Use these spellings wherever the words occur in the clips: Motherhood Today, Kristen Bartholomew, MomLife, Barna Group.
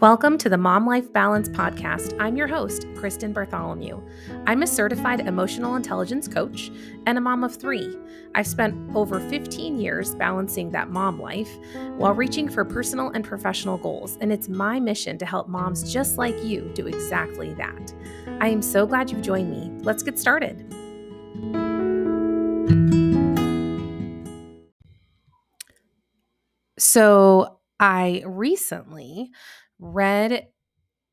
Welcome to the Mom Life Balance podcast. I'm your host, Kristen Bartholomew. I'm a certified emotional intelligence coach and a mom of three. I've spent over 15 years balancing that mom life while reaching for personal and professional goals, and it's my mission to help moms just like you do exactly that. I am so glad you've joined me. Let's get started. So I recently read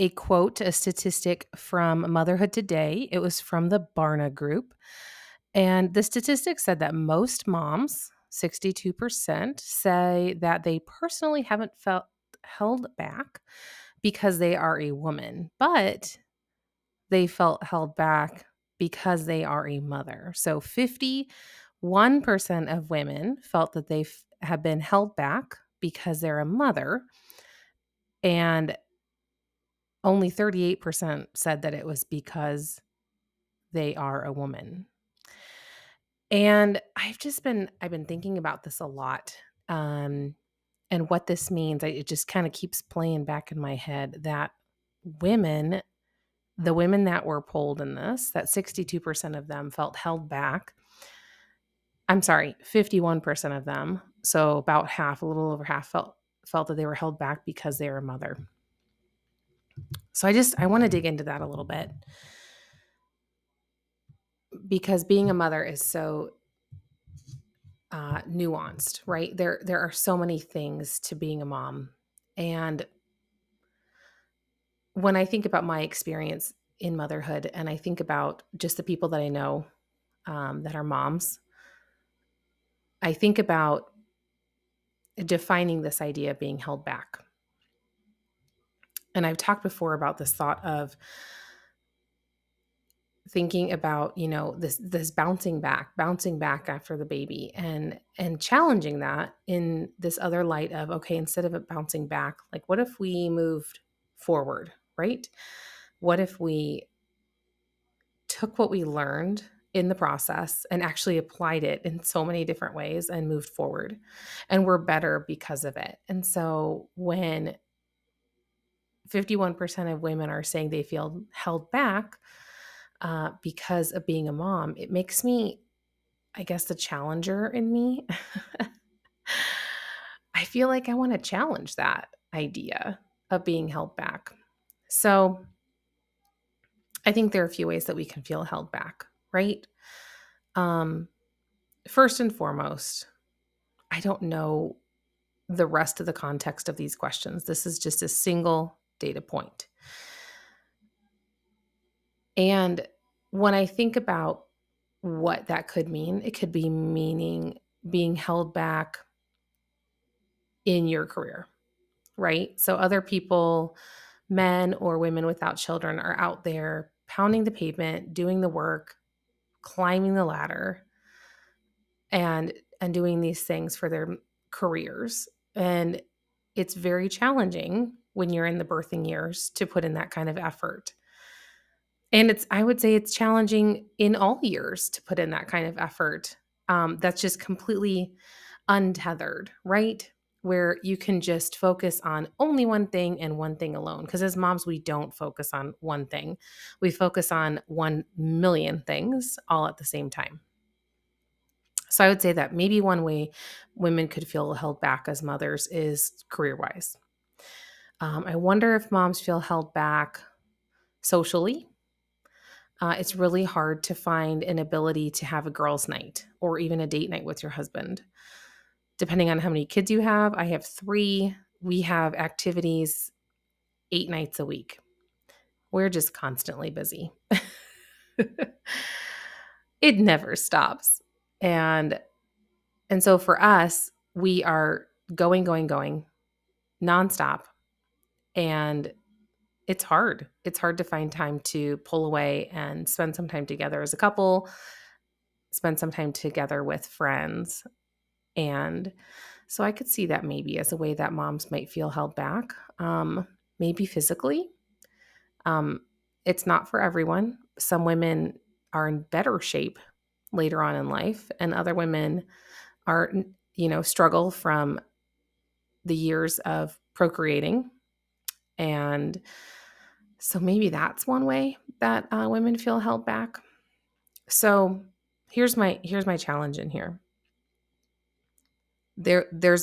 a quote, a statistic from Motherhood Today. It was from the Barna Group. And the statistic said that most moms, 62%, say that they personally haven't felt held back because they are a woman, but they felt held back because they are a mother. So 51% of women felt that they have been held back because they're a mother. And only 38% said that it was because they are a woman. And I've been thinking about this a lot and what this means. It just kind of keeps playing back in my head that women, the women that were polled in this, that 62% of them felt held back. I'm sorry, 51% of them. So about half, a little over half felt that they were held back because they were a mother. So I want to dig into that a little bit, because being a mother is so nuanced, right? There are so many things to being a mom. And when I think about my experience in motherhood, and I think about just the people that I know that are moms, I think about defining this idea of being held back. And I've talked before about this thought of thinking about, this bouncing back after the baby and challenging that in this other light of, okay, instead of it bouncing back, like what if we moved forward, right? What if we took what we learned in the process and actually applied it in so many different ways and moved forward, and we're better because of it? And so when 51% of women are saying they feel held back because of being a mom, it makes me, I guess the challenger in me, I feel like I want to challenge that idea of being held back. So I think there are a few ways that we can feel held back, right? First and foremost, I don't know the rest of the context of these questions. This is just a single data point. And when I think about what that could mean, it could be meaning being held back in your career, right? So other people, men or women without children, are out there pounding the pavement, doing the work, climbing the ladder, and doing these things for their careers. And it's very challenging when you're in the birthing years to put in that kind of effort. And I would say it's challenging in all years to put in that kind of effort. That's just completely untethered, right? Where you can just focus on only one thing and one thing alone. Because as moms, we don't focus on one thing. We focus on 1 million things all at the same time. So I would say that maybe one way women could feel held back as mothers is career-wise. I wonder if moms feel held back socially. It's really hard to find an ability to have a girls' night or even a date night with your husband. Depending on how many kids you have, I have 3. We have activities 8 nights a week. We're just constantly busy. It never stops. And so for us, we are going nonstop. And it's hard. It's hard to find time to pull away and spend some time together as a couple, spend some time together with friends. And so I could see that maybe as a way that moms might feel held back, maybe physically. It's not for everyone. Some women are in better shape later on in life, and other women are, struggle from the years of procreating And so maybe that's one way that women feel held back. So here's my challenge in here. There are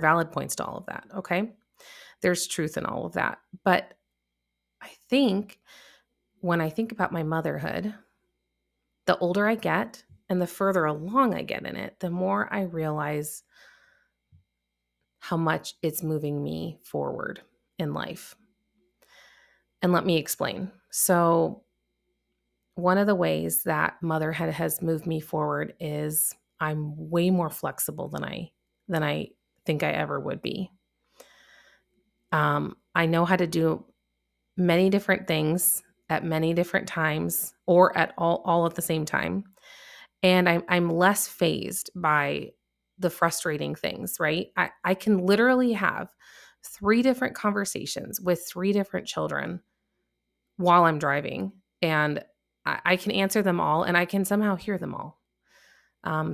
valid points to all of that. Okay. There's truth in all of that. But I think when I think about my motherhood, the older I get and the further along I get in it, the more I realize how much it's moving me forward in life. And let me explain. So one of the ways that motherhood has moved me forward is I'm way more flexible than I think I ever would be. I know how to do many different things at many different times, or at all at the same time. And I'm less fazed by the frustrating things, right? I can literally have 3 different conversations with 3 different children while I'm driving, and I can answer them all, and I can somehow hear them all.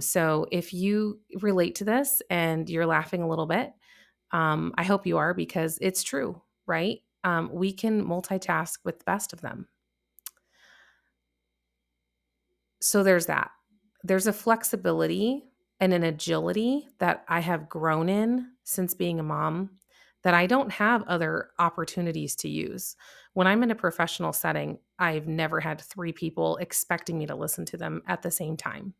So if you relate to this and you're laughing a little bit, I hope you are, because it's true, right? We can multitask with the best of them. So there's that. There's a flexibility and an agility that I have grown in since being a mom that I don't have other opportunities to use. When I'm in a professional setting, I've never had 3 people expecting me to listen to them at the same time.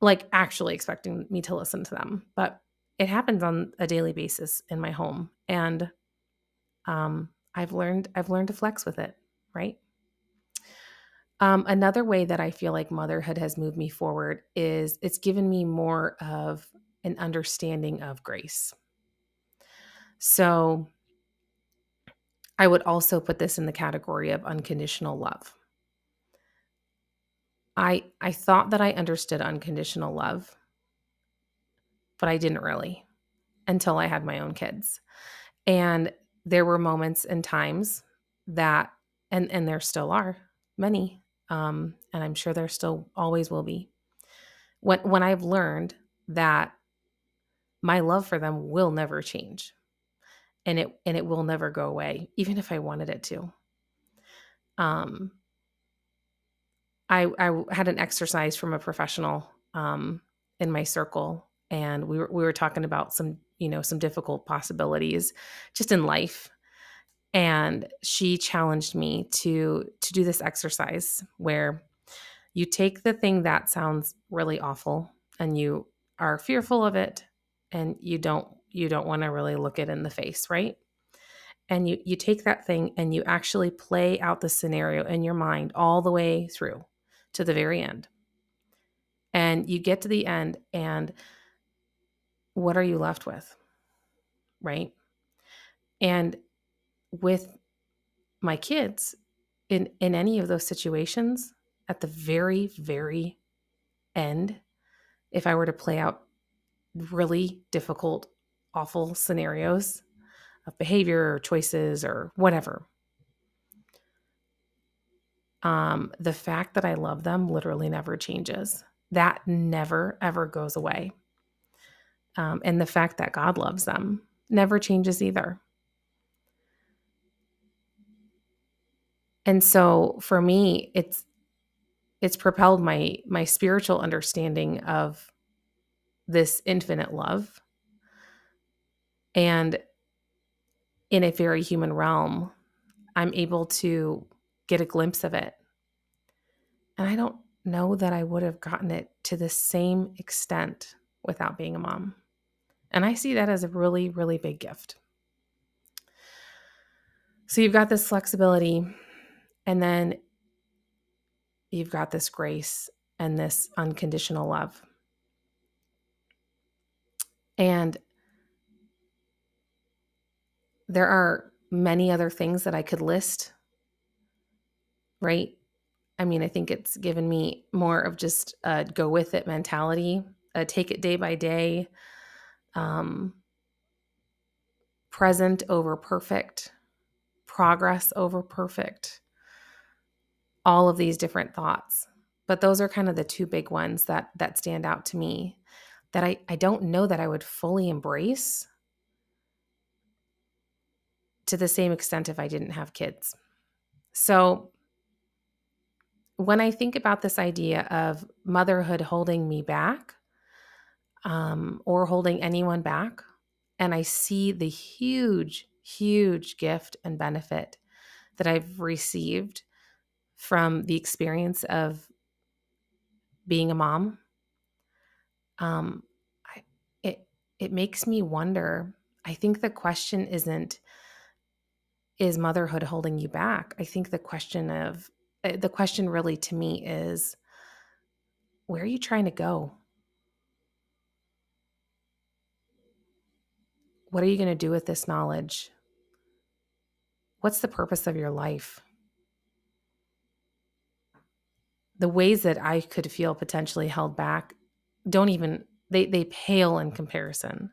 Like actually expecting me to listen to them. But it happens on a daily basis in my home. And I've learned to flex with it, right? Another way that I feel like motherhood has moved me forward is it's given me more of an understanding of grace. So I would also put this in the category of unconditional love. I thought that I understood unconditional love, but I didn't really until I had my own kids. And there were moments and times that, and there still are many, and I'm sure there still always will be, when I've learned that my love for them will never change, and it will never go away, even if I wanted it to. I had an exercise from a professional in my circle, and we were talking about some difficult possibilities just in life. And she challenged me to do this exercise where you take the thing that sounds really awful and you are fearful of it, and you don't want to really look it in the face, right? And you take that thing and you actually play out the scenario in your mind all the way through to the very end. And you get to the end, and what are you left with? Right? And with my kids, in any of those situations, at the very, very end, if I were to play out really difficult, awful scenarios of behavior or choices or whatever, the fact that I love them literally never changes. That never, ever goes away. And the fact that God loves them never changes either. And so for me, it's propelled my spiritual understanding of this infinite love. And in a very human realm, I'm able to get a glimpse of it. And I don't know that I would have gotten it to the same extent without being a mom. And I see that as a really, really big gift. So you've got this flexibility, and then you've got this grace and this unconditional love. And there are many other things that I could list, right? I mean, I think it's given me more of just a go with it mentality, a take it day by day, present over perfect, progress over perfect, all of these different thoughts. But those are kind of the 2 big ones that stand out to me that I don't know that I would fully embrace to the same extent if I didn't have kids. So when I think about this idea of motherhood holding me back, or holding anyone back, and I see the huge, huge gift and benefit that I've received from the experience of being a mom, it makes me wonder. I think the question isn't, is motherhood holding you back? I think the question really to me is, where are you trying to go? What are you going to do with this knowledge? What's the purpose of your life? The ways that I could feel potentially held back they pale in comparison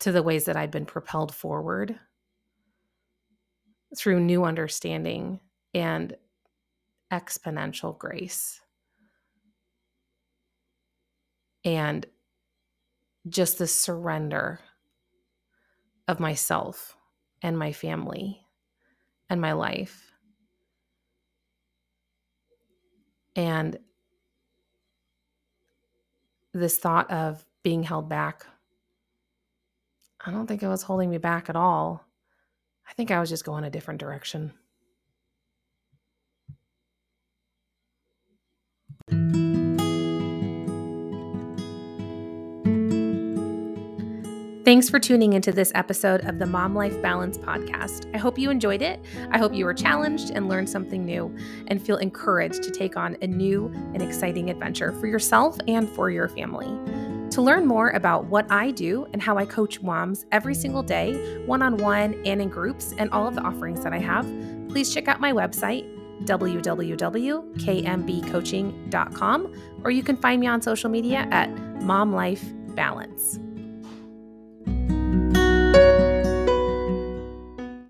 to the ways that I've been propelled forward through new understanding and exponential grace. And just the surrender of myself and my family and my life. And this thought of being held back, I don't think it was holding me back at all. I think I was just going a different direction. Thanks for tuning into this episode of the Mom Life Balance podcast. I hope you enjoyed it. I hope you were challenged and learned something new and feel encouraged to take on a new and exciting adventure for yourself and for your family. To learn more about what I do and how I coach moms every single day, one-on-one and in groups, and all of the offerings that I have, please check out my website, www.kmbcoaching.com, or you can find me on social media at MomLife Balance.